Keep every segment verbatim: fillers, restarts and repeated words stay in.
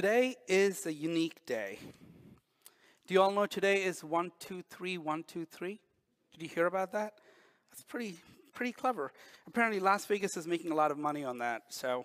Today is a unique day. Do you all know today is one, two, three, one, two, three? Did you hear about that? That's pretty, pretty clever. Apparently, Las Vegas is making a lot of money on that. So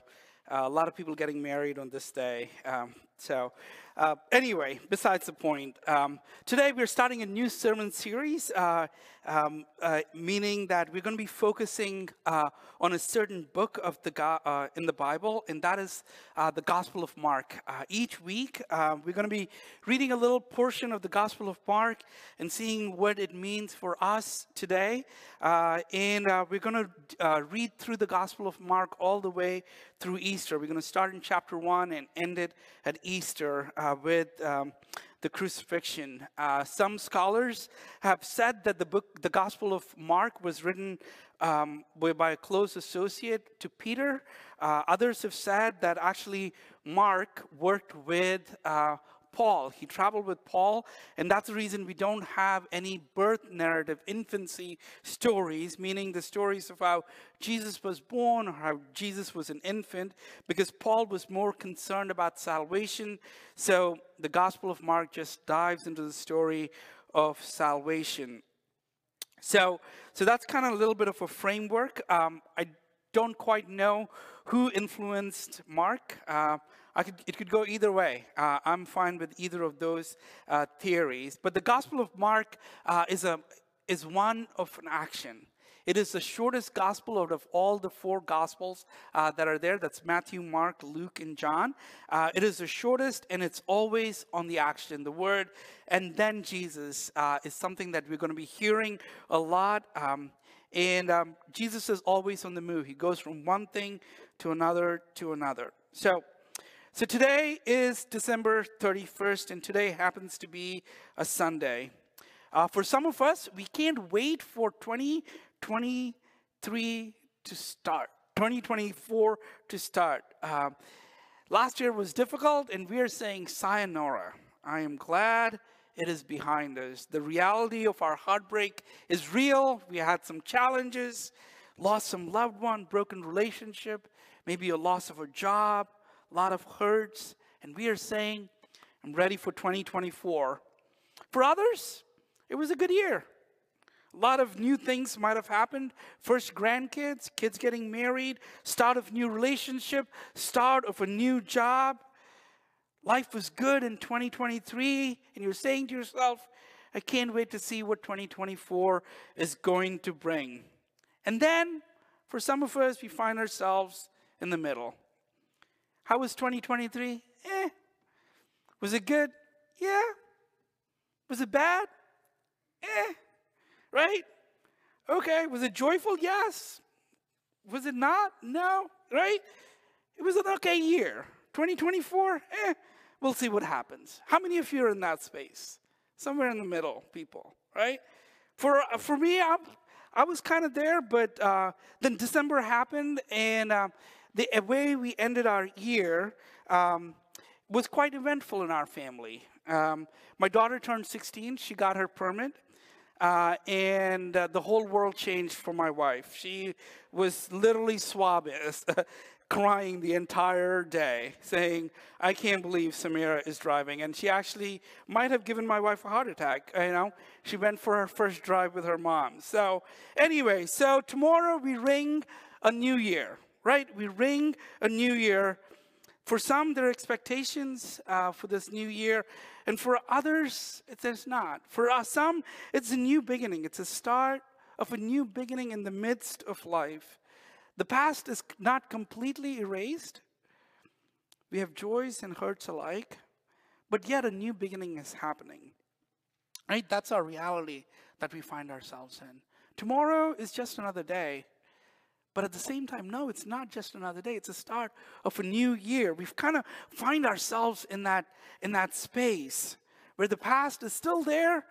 uh, a lot of people getting married on this day. Um, so uh, anyway, besides the point, um, today we're starting a new sermon series, uh, um, uh, meaning that we're going to be focusing uh, on a certain book of the go- uh, in the Bible, and that is uh, the Gospel of Mark. Uh, each week, uh, we're going to be reading a little portion of the Gospel of Mark and seeing what it means for us today. Uh, and uh, we're going to uh, read through the Gospel of Mark all the way through Easter. We're going to start in chapter one and end it at Easter uh, with um, the crucifixion. Uh, some scholars have said that the book, the Gospel of Mark, was written um, by a close associate to Peter. Uh, others have said that actually Mark worked with uh, Paul. He traveled with Paul, and that's the reason we don't have any birth narrative, infancy stories, meaning the stories of how Jesus was born or how Jesus was an infant, because Paul was more concerned about salvation. So the Gospel of Mark just dives into the story of salvation. So, so that's kind of a little bit of a framework. Um, I don't quite know who influenced Mark. Uh, I could, it could go either way. Uh, I'm fine with either of those uh, theories. But the Gospel of Mark uh, is a is one of an action. It is the shortest gospel out of all the four gospels uh, that are there. That's Matthew, Mark, Luke, and John. Uh, it is the shortest, and it's always on the action. The word, and then Jesus, uh, is something that we're going to be hearing a lot. Um, and um, Jesus is always on the move. He goes from one thing to another to another. So... So today is December thirty-first, and today happens to be a Sunday. Uh, for some of us, we can't wait for twenty twenty-three to start, twenty twenty-four to start. Uh, last year was difficult, and we are saying sayonara. I am glad it is behind us. The reality of our heartbreak is real. We had some challenges, lost some loved one, broken relationship, maybe a loss of a job. A lot of hurts, and we are saying, I'm ready for twenty twenty-four. For others, it was a good year. A lot of new things might have happened. First grandkids, kids getting married, start of new relationship, start of a new job. Life was good in twenty twenty-three, and you're saying to yourself, I can't wait to see what twenty twenty-four is going to bring. And then, for some of us, we find ourselves in the middle. How was twenty twenty-three? Eh. Was it good? Yeah. Was it bad? Eh. Right? Okay. Was it joyful? Yes. Was it not? No. Right? It was an okay year. twenty twenty-four? Eh. We'll see what happens. How many of you are in that space? Somewhere in the middle, people. Right? For for me, I, I was kind of there, but uh, then December happened, and... Uh, The way we ended our year um, was quite eventful in our family. Um, my daughter turned sixteen. She got her permit. Uh, and uh, the whole world changed for my wife. She was literally sobbing, crying the entire day, saying, I can't believe Samira is driving. And she actually might have given my wife a heart attack. You know, she went for her first drive with her mom. So anyway, so tomorrow we ring a new year. Right? We ring a new year. For some, there are expectations uh, for this new year. And for others, it's not. For us, some, it's a new beginning. It's a start of a new beginning in the midst of life. The past is not completely erased. We have joys and hurts alike. But yet a new beginning is happening. Right? That's our reality that we find ourselves in. Tomorrow is just another day. But at the same time, no, it's not just another day. It's a start of a new year. We've kind of find ourselves in that, in that space where the past is still there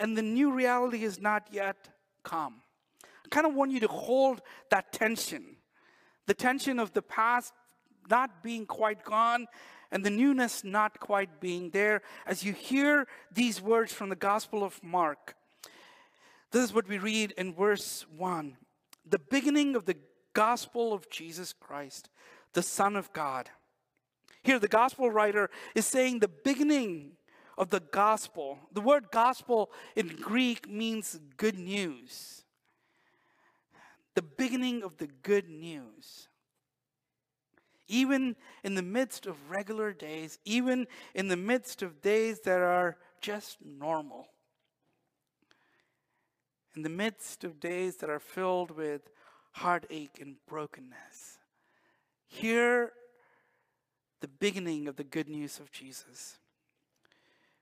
and the new reality has not yet come. I kind of want you to hold that tension, the tension of the past not being quite gone and the newness not quite being there as you hear these words from the Gospel of Mark. This is what we read in verse one. The beginning of the gospel of Jesus Christ, the Son of God. Here, the gospel writer is saying the beginning of the gospel. The word gospel in Greek means good news. The beginning of the good news. Even in the midst of regular days, even in the midst of days that are just normal, in the midst of days that are filled with heartache and brokenness, here, the beginning of the good news of Jesus.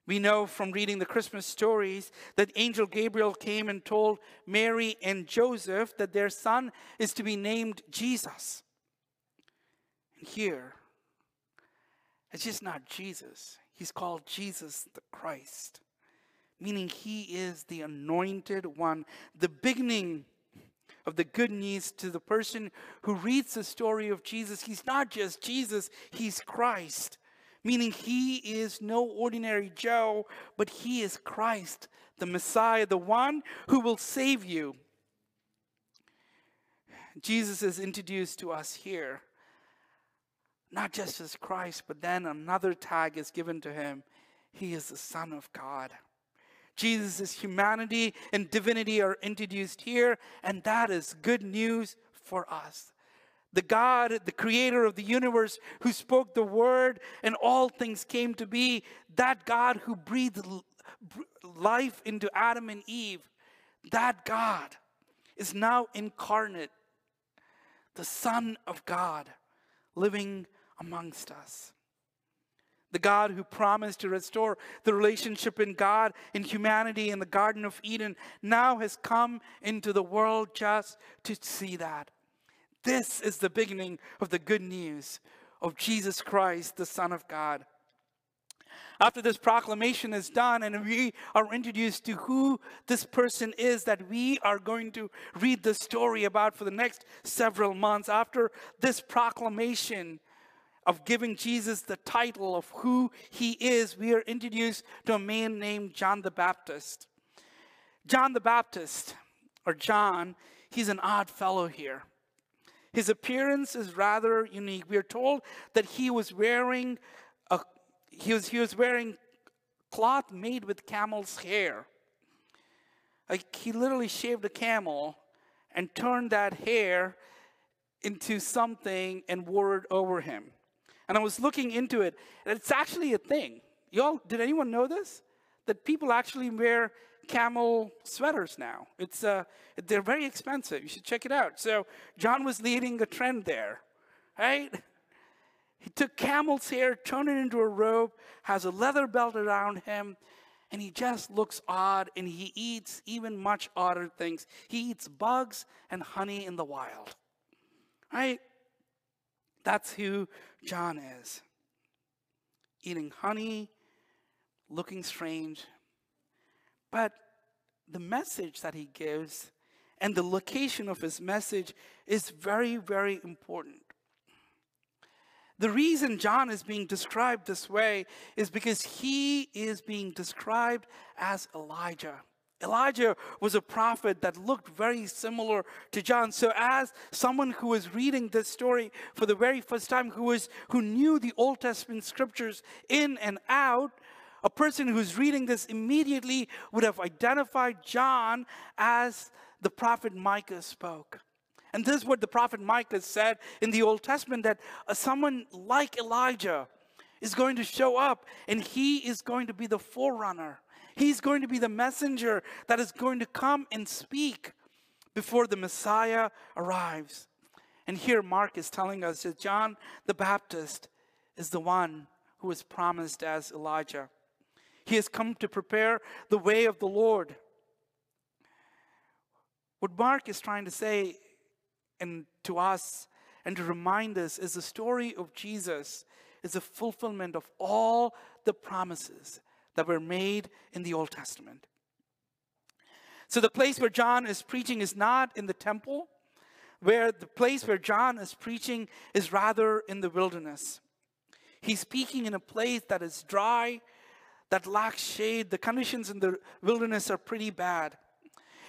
We know from reading the Christmas stories that Angel Gabriel came and told Mary and Joseph that their son is to be named Jesus. And here, it's just not Jesus. He's called Jesus the Christ, meaning he is the anointed one, the beginning of the good news to the person who reads the story of Jesus. He's not just Jesus, he's Christ. Meaning he is no ordinary Joe, but he is Christ, the Messiah, the one who will save you. Jesus is introduced to us here, not just as Christ, but then another tag is given to him. He is the Son of God. Jesus' humanity and divinity are introduced here, and that is good news for us. The God, the creator of the universe, who spoke the word and all things came to be, that God who breathed life into Adam and Eve, that God is now incarnate, the Son of God living amongst us. The God who promised to restore the relationship in God and humanity in the Garden of Eden now has come into the world just to see that. This is the beginning of the good news of Jesus Christ, the Son of God. After this proclamation is done and we are introduced to who this person is that we are going to read the story about for the next several months, after this proclamation of giving Jesus the title of who he is, we are introduced to a man named John the Baptist. John the Baptist, or John, he's an odd fellow here. His appearance is rather unique. We are told that he was wearing a, he was, he was wearing cloth made with camel's hair. Like, he literally shaved a camel and turned that hair into something and wore it over him. And I was looking into it, and it's actually a thing. Y'all, did anyone know this? That people actually wear camel sweaters now. It's uh, they're very expensive. You should check it out. So John was leading a trend there, right? He took camel's hair, turned it into a robe, has a leather belt around him, and he just looks odd, and he eats even much odder things. He eats bugs and honey in the wild, right? That's who John is. Eating honey, looking strange. But the message that he gives and the location of his message is very, very important. The reason John is being described this way is because he is being described as Elijah. Elijah was a prophet that looked very similar to John. So as someone who was reading this story for the very first time, who was who knew the Old Testament scriptures in and out, a person who's reading this immediately would have identified John as the prophet Micah spoke. And this is what the prophet Micah said in the Old Testament, that someone like Elijah is going to show up, and he is going to be the forerunner. He's going to be the messenger that is going to come and speak before the Messiah arrives. And here Mark is telling us that John the Baptist is the one who is promised as Elijah. He has come to prepare the way of the Lord. What Mark is trying to say and to us and to remind us is the story of Jesus is a fulfillment of all the promises that were made in the Old Testament. So the place where John is preaching is not in the temple, where the place where John is preaching is rather in the wilderness. He's speaking in a place that is dry, that lacks shade. The conditions in the wilderness are pretty bad.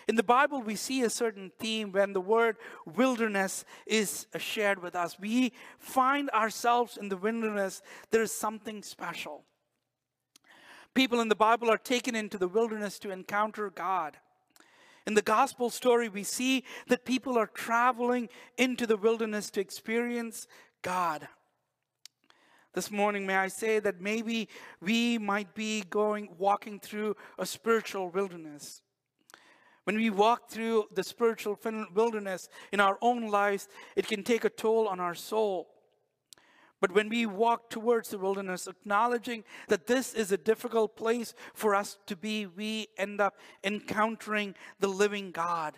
In the Bible, we see a certain theme when the word wilderness is shared with us. We find ourselves in the wilderness. There is something special. People in the Bible are taken into the wilderness to encounter God. In the gospel story, we see that people are traveling into the wilderness to experience God. This morning, may I say that maybe we might be going, walking through a spiritual wilderness. When we walk through the spiritual wilderness in our own lives, it can take a toll on our soul. But when we walk towards the wilderness, acknowledging that this is a difficult place for us to be, we end up encountering the living God.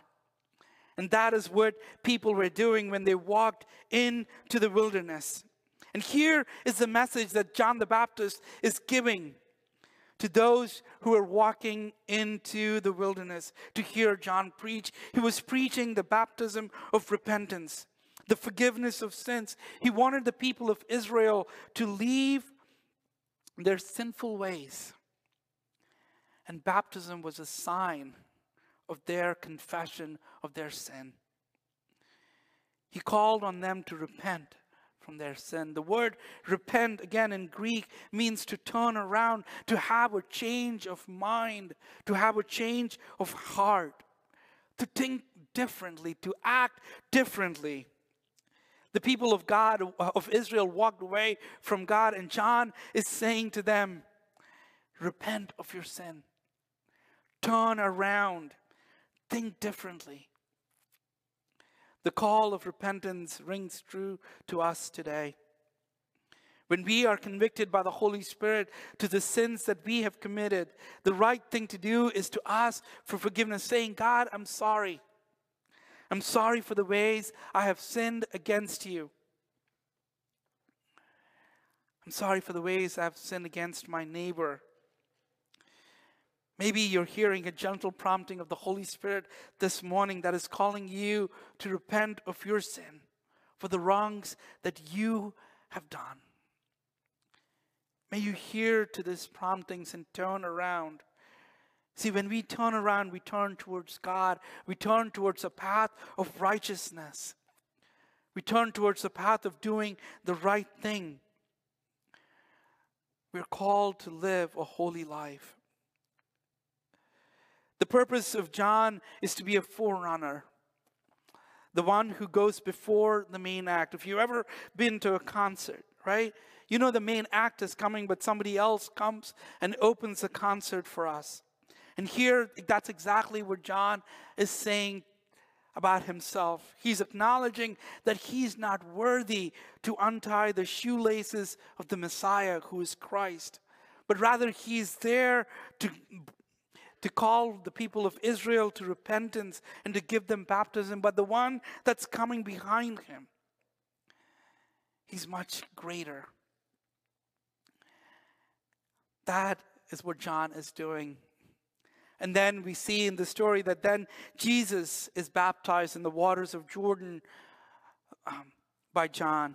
And that is what people were doing when they walked into the wilderness. And here is the message that John the Baptist is giving to those who are walking into the wilderness to hear John preach. He was preaching the baptism of repentance, the forgiveness of sins. He wanted the people of Israel to leave their sinful ways. And baptism was a sign of their confession of their sin. He called on them to repent from their sin. The word repent, again in Greek, means to turn around, to have a change of mind, to have a change of heart, to think differently, to act differently. The people of God, of Israel, walked away from God, and John is saying to them, repent of your sin. Turn around. Think differently. The call of repentance rings true to us today. When we are convicted by the Holy Spirit to the sins that we have committed, the right thing to do is to ask for forgiveness, saying, God, I'm sorry. I'm sorry for the ways I have sinned against you. I'm sorry for the ways I have sinned against my neighbor. Maybe you're hearing a gentle prompting of the Holy Spirit this morning that is calling you to repent of your sin for the wrongs that you have done. May you hear to these promptings and turn around. See, when we turn around, we turn towards God. We turn towards a path of righteousness. We turn towards a path of doing the right thing. We're called to live a holy life. The purpose of John is to be a forerunner, the one who goes before the main act. If you've ever been to a concert, right? You know the main act is coming, but somebody else comes and opens the concert for us. And here, that's exactly what John is saying about himself. He's acknowledging that he's not worthy to untie the shoelaces of the Messiah, who is Christ, but rather he's there to to call the people of Israel to repentance and to give them baptism. But the one that's coming behind him, he's much greater. That is what John is doing. And then we see in the story that then Jesus is baptized in the waters of Jordan um, by John.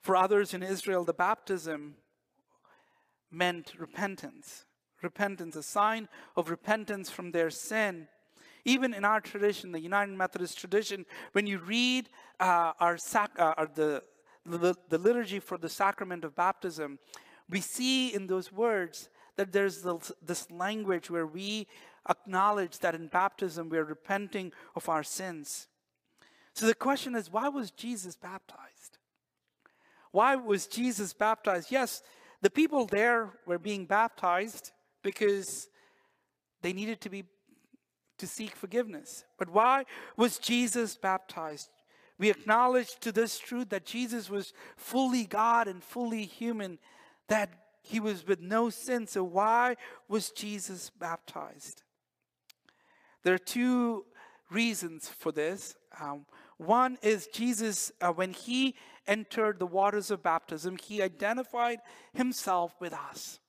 For others in Israel, the baptism meant repentance. Repentance, a sign of repentance from their sin. Even in our tradition, the United Methodist tradition, when you read uh, our sac uh, or the, the, the liturgy for the sacrament of baptism, we see in those words that there's this language where we acknowledge that in baptism we're repenting of our sins. So the question is, why was Jesus baptized? Why was Jesus baptized? Yes, the people there were being baptized because they needed to be to seek forgiveness. But why was Jesus baptized? We acknowledge to this truth that Jesus was fully God and fully human, that he was with no sin. So why was Jesus baptized? There are two reasons for this. Um, one is Jesus, uh, when he entered the waters of baptism, he identified himself with us.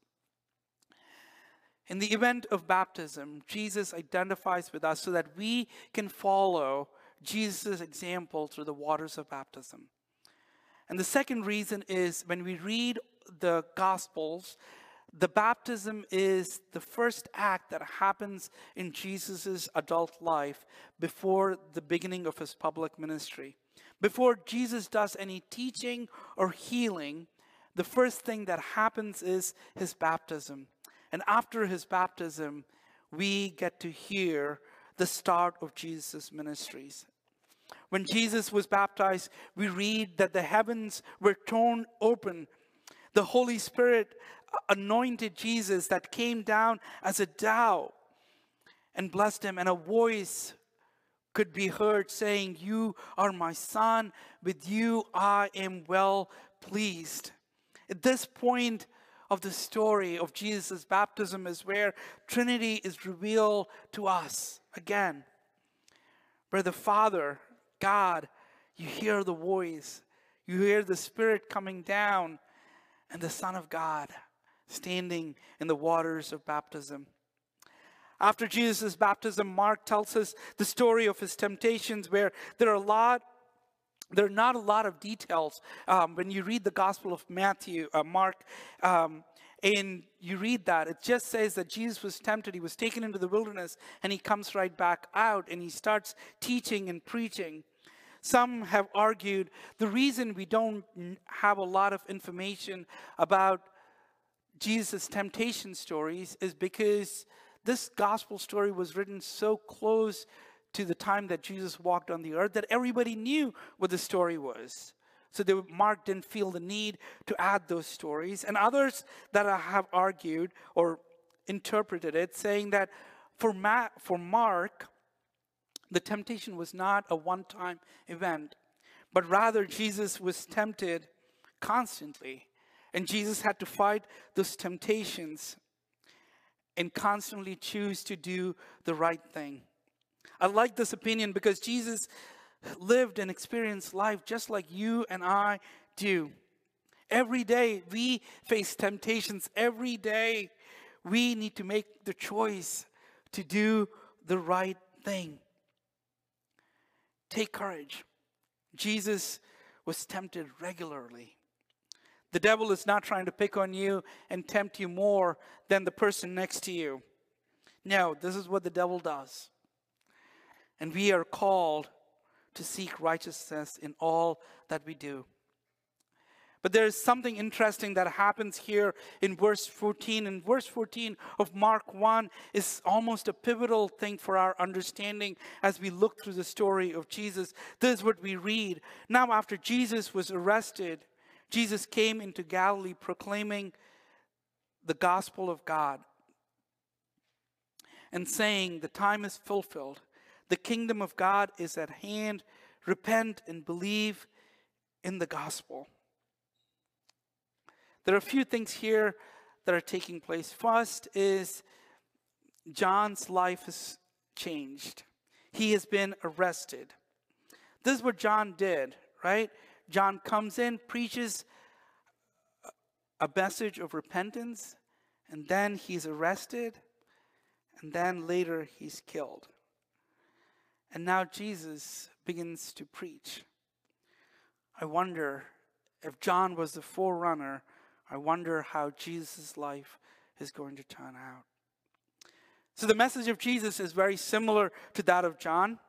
In the event of baptism, Jesus identifies with us so that we can follow Jesus' example through the waters of baptism. And the second reason is when we read the Gospels, The baptism is the first act that happens in Jesus's adult life before the beginning of his public ministry. Before Jesus does any teaching or healing, the first thing that happens is his baptism. And after his baptism, we get to hear the start of Jesus' ministries. When Jesus was baptized, we read that the heavens were torn open. The Holy Spirit anointed Jesus that came down as a dove and blessed him. And a voice could be heard saying, "You are my son, with you I am well pleased." At this point of the story of Jesus' baptism is where Trinity is revealed to us again. Where the Father, God, you hear the voice, you hear the Spirit coming down, and the Son of God standing in the waters of baptism. After Jesus' baptism, Mark tells us the story of his temptations, where there are a lot There are not a lot of details um, when you read the Gospel of Matthew, uh, Mark, um, and you read that. It just says that Jesus was tempted. He was taken into the wilderness, and he comes right back out, and he starts teaching and preaching. Some have argued the reason we don't have a lot of information about Jesus' temptation stories is because this gospel story was written so close to the time that Jesus walked on the earth, that everybody knew what the story was. So they, Mark didn't feel the need to add those stories. And others that have argued or interpreted it, saying that for, Ma for Mark, the temptation was not a one-time event, but rather Jesus was tempted constantly. And Jesus had to fight those temptations and constantly choose to do the right thing. I like this opinion because Jesus lived and experienced life just like you and I do. Every day we face temptations. Every day we need to make the choice to do the right thing. Take courage. Jesus was tempted regularly. The devil is not trying to pick on you and tempt you more than the person next to you. No, this is what the devil does. And we are called to seek righteousness in all that we do. But there is something interesting that happens here in verse fourteen. And verse fourteen of Mark one is almost a pivotal thing for our understanding as we look through the story of Jesus. This is what we read. Now, after Jesus was arrested, Jesus came into Galilee proclaiming the gospel of God and saying, "The time is fulfilled. The kingdom of God is at hand. Repent and believe in the gospel." There are a few things here that are taking place. First is John's life has changed. He has been arrested. This is what John did, right? John comes in, preaches a message of repentance, and then he's arrested, and then later he's killed. And now Jesus begins to preach. I wonder if John was the forerunner. I wonder how Jesus' life is going to turn out. So the message of Jesus is very similar to that of John.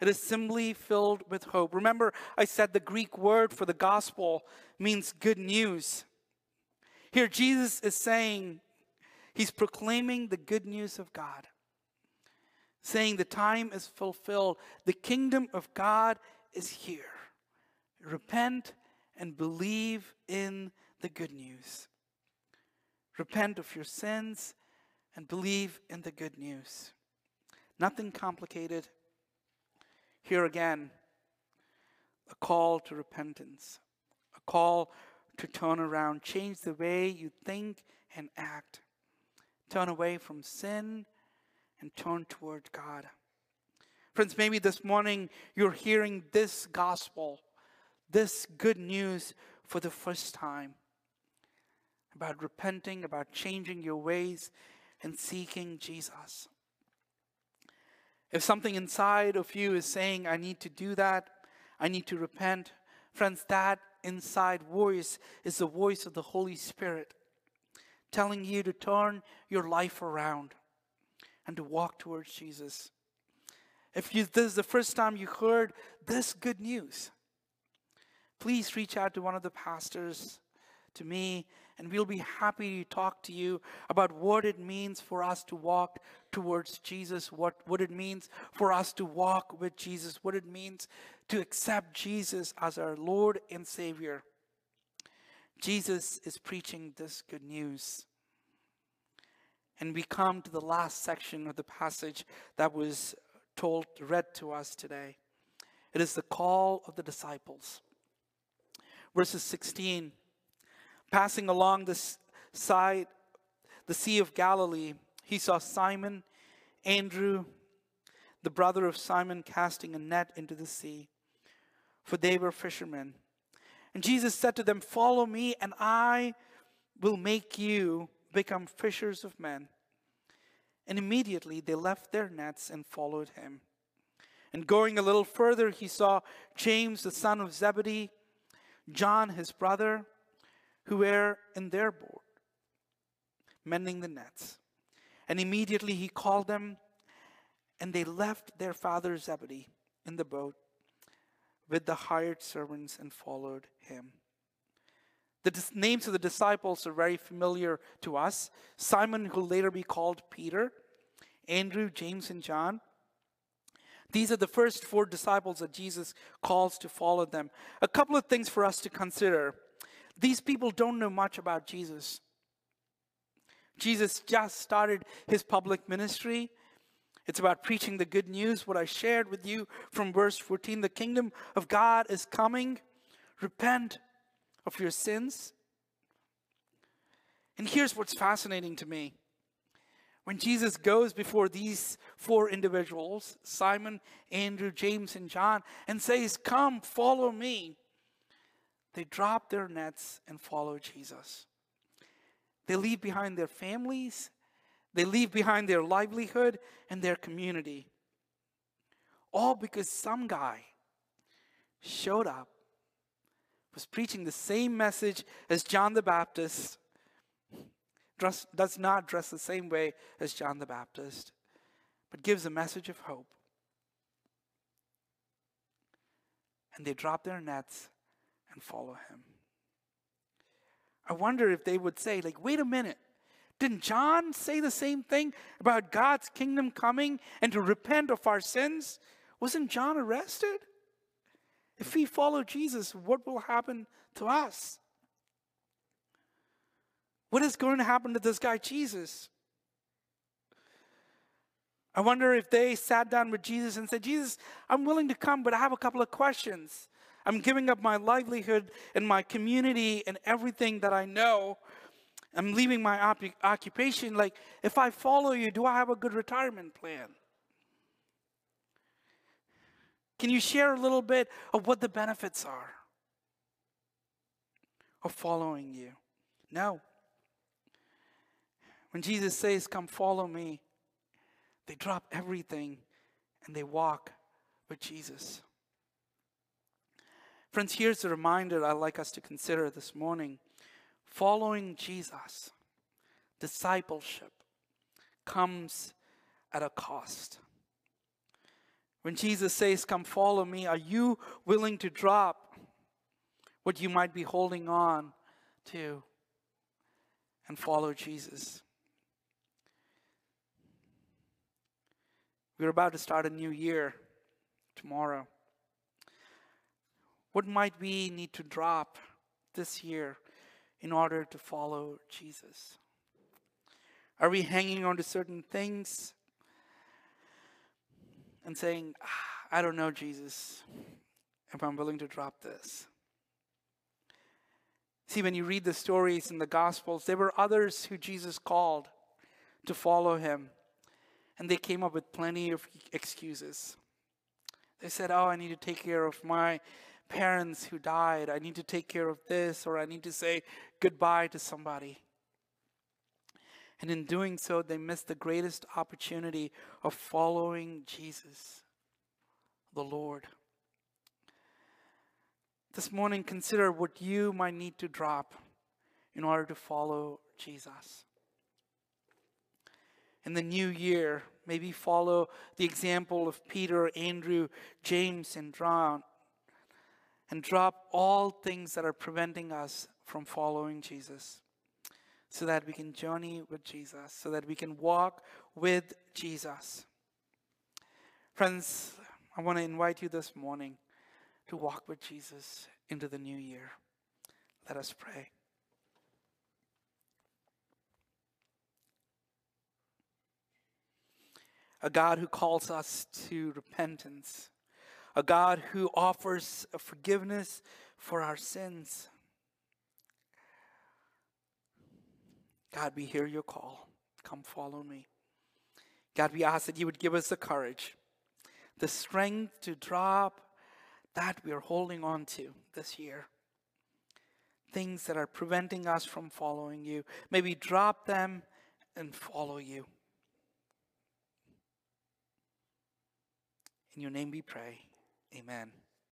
It is simply filled with hope. Remember, I said the Greek word for the gospel means good news. Here Jesus is saying, he's proclaiming the good news of God, saying the time is fulfilled. The kingdom of God is here. Repent and believe in the good news. Repent of your sins and believe in the good news. Nothing complicated. Here again, a call to repentance, a call to turn around, change the way you think and act. Turn away from sin and turn toward God. Friends, maybe this morning you're hearing this gospel, this good news for the first time, about repenting, about changing your ways and seeking Jesus. If something inside of you is saying, "I need to do that, I need to repent," friends, that inside voice is the voice of the Holy Spirit telling you to turn your life around and to walk towards Jesus. If you, this is the first time you heard this good news, please reach out to one of the pastors, to me, and we'll be happy to talk to you about what it means for us to walk towards Jesus, what, what it means for us to walk with Jesus, what it means to accept Jesus as our Lord and Savior. Jesus is preaching this good news. And we come to the last section of the passage that was told, read to us today. It is the call of the disciples. Verses sixteen. Passing along this side, the Sea of Galilee, he saw Simon, Andrew, the brother of Simon, casting a net into the sea, for they were fishermen. And Jesus said to them, "Follow me, and I will make you become fishers of men." And immediately they left their nets and followed him. And going a little further, he saw James, the son of Zebedee, John, his brother, who were in their boat, mending the nets. And immediately he called them, and they left their father Zebedee in the boat with the hired servants and followed him. The names of the disciples are very familiar to us. Simon, who will later be called Peter, Andrew, James, and John. These are the first four disciples that Jesus calls to follow them. A couple of things for us to consider. These people don't know much about Jesus. Jesus just started his public ministry. It's about preaching the good news, what I shared with you from verse fourteen. The kingdom of God is coming. Repent of your sins. And here's what's fascinating to me. When Jesus goes before these four individuals, Simon, Andrew, James, and John, and says, "Come, follow me," they drop their nets and follow Jesus. They leave behind their families. They leave behind their livelihood and their community. All because some guy showed up, was preaching the same message as John the Baptist, dress, does not dress the same way as John the Baptist, but gives a message of hope. And they drop their nets and follow him. I wonder if they would say, like, wait a minute, didn't John say the same thing about God's kingdom coming and to repent of our sins? Wasn't John arrested? If we follow Jesus, what will happen to us? What is going to happen to this guy Jesus? I wonder if they sat down with Jesus and said, "Jesus, I'm willing to come, but I have a couple of questions. I'm giving up my livelihood and my community and everything that I know. I'm leaving my op occupation. Like, if I follow you, do I have a good retirement plan? Can you share a little bit of what the benefits are of following you?" No. When Jesus says, "Come follow me," they drop everything and they walk with Jesus. Friends, here's a reminder I'd like us to consider this morning. Following Jesus, discipleship, comes at a cost. When Jesus says, "Come follow me," are you willing to drop what you might be holding on to and follow Jesus? We're about to start a new year tomorrow. What might we need to drop this year in order to follow Jesus? Are we hanging on to certain things and saying, ah, "I don't know, Jesus, if I'm willing to drop this"? See, when you read the stories in the Gospels, there were others who Jesus called to follow him, and they came up with plenty of excuses. They said, "Oh, I need to take care of my parents who died. I need to take care of this," or "I need to say goodbye to somebody." And in doing so, they missed the greatest opportunity of following Jesus, the Lord. This morning, consider what you might need to drop in order to follow Jesus. In the new year, maybe follow the example of Peter, Andrew, James, and John, and drop all things that are preventing us from following Jesus, so that we can journey with Jesus, so that we can walk with Jesus. Friends, I want to invite you this morning to walk with Jesus into the new year. Let us pray. A God who calls us to repentance. A God who offers forgiveness for our sins. God, we hear your call. Come follow me. God, we ask that you would give us the courage, the strength to drop that we are holding on to this year. Things that are preventing us from following you. May we drop them and follow you. In your name we pray. Amen.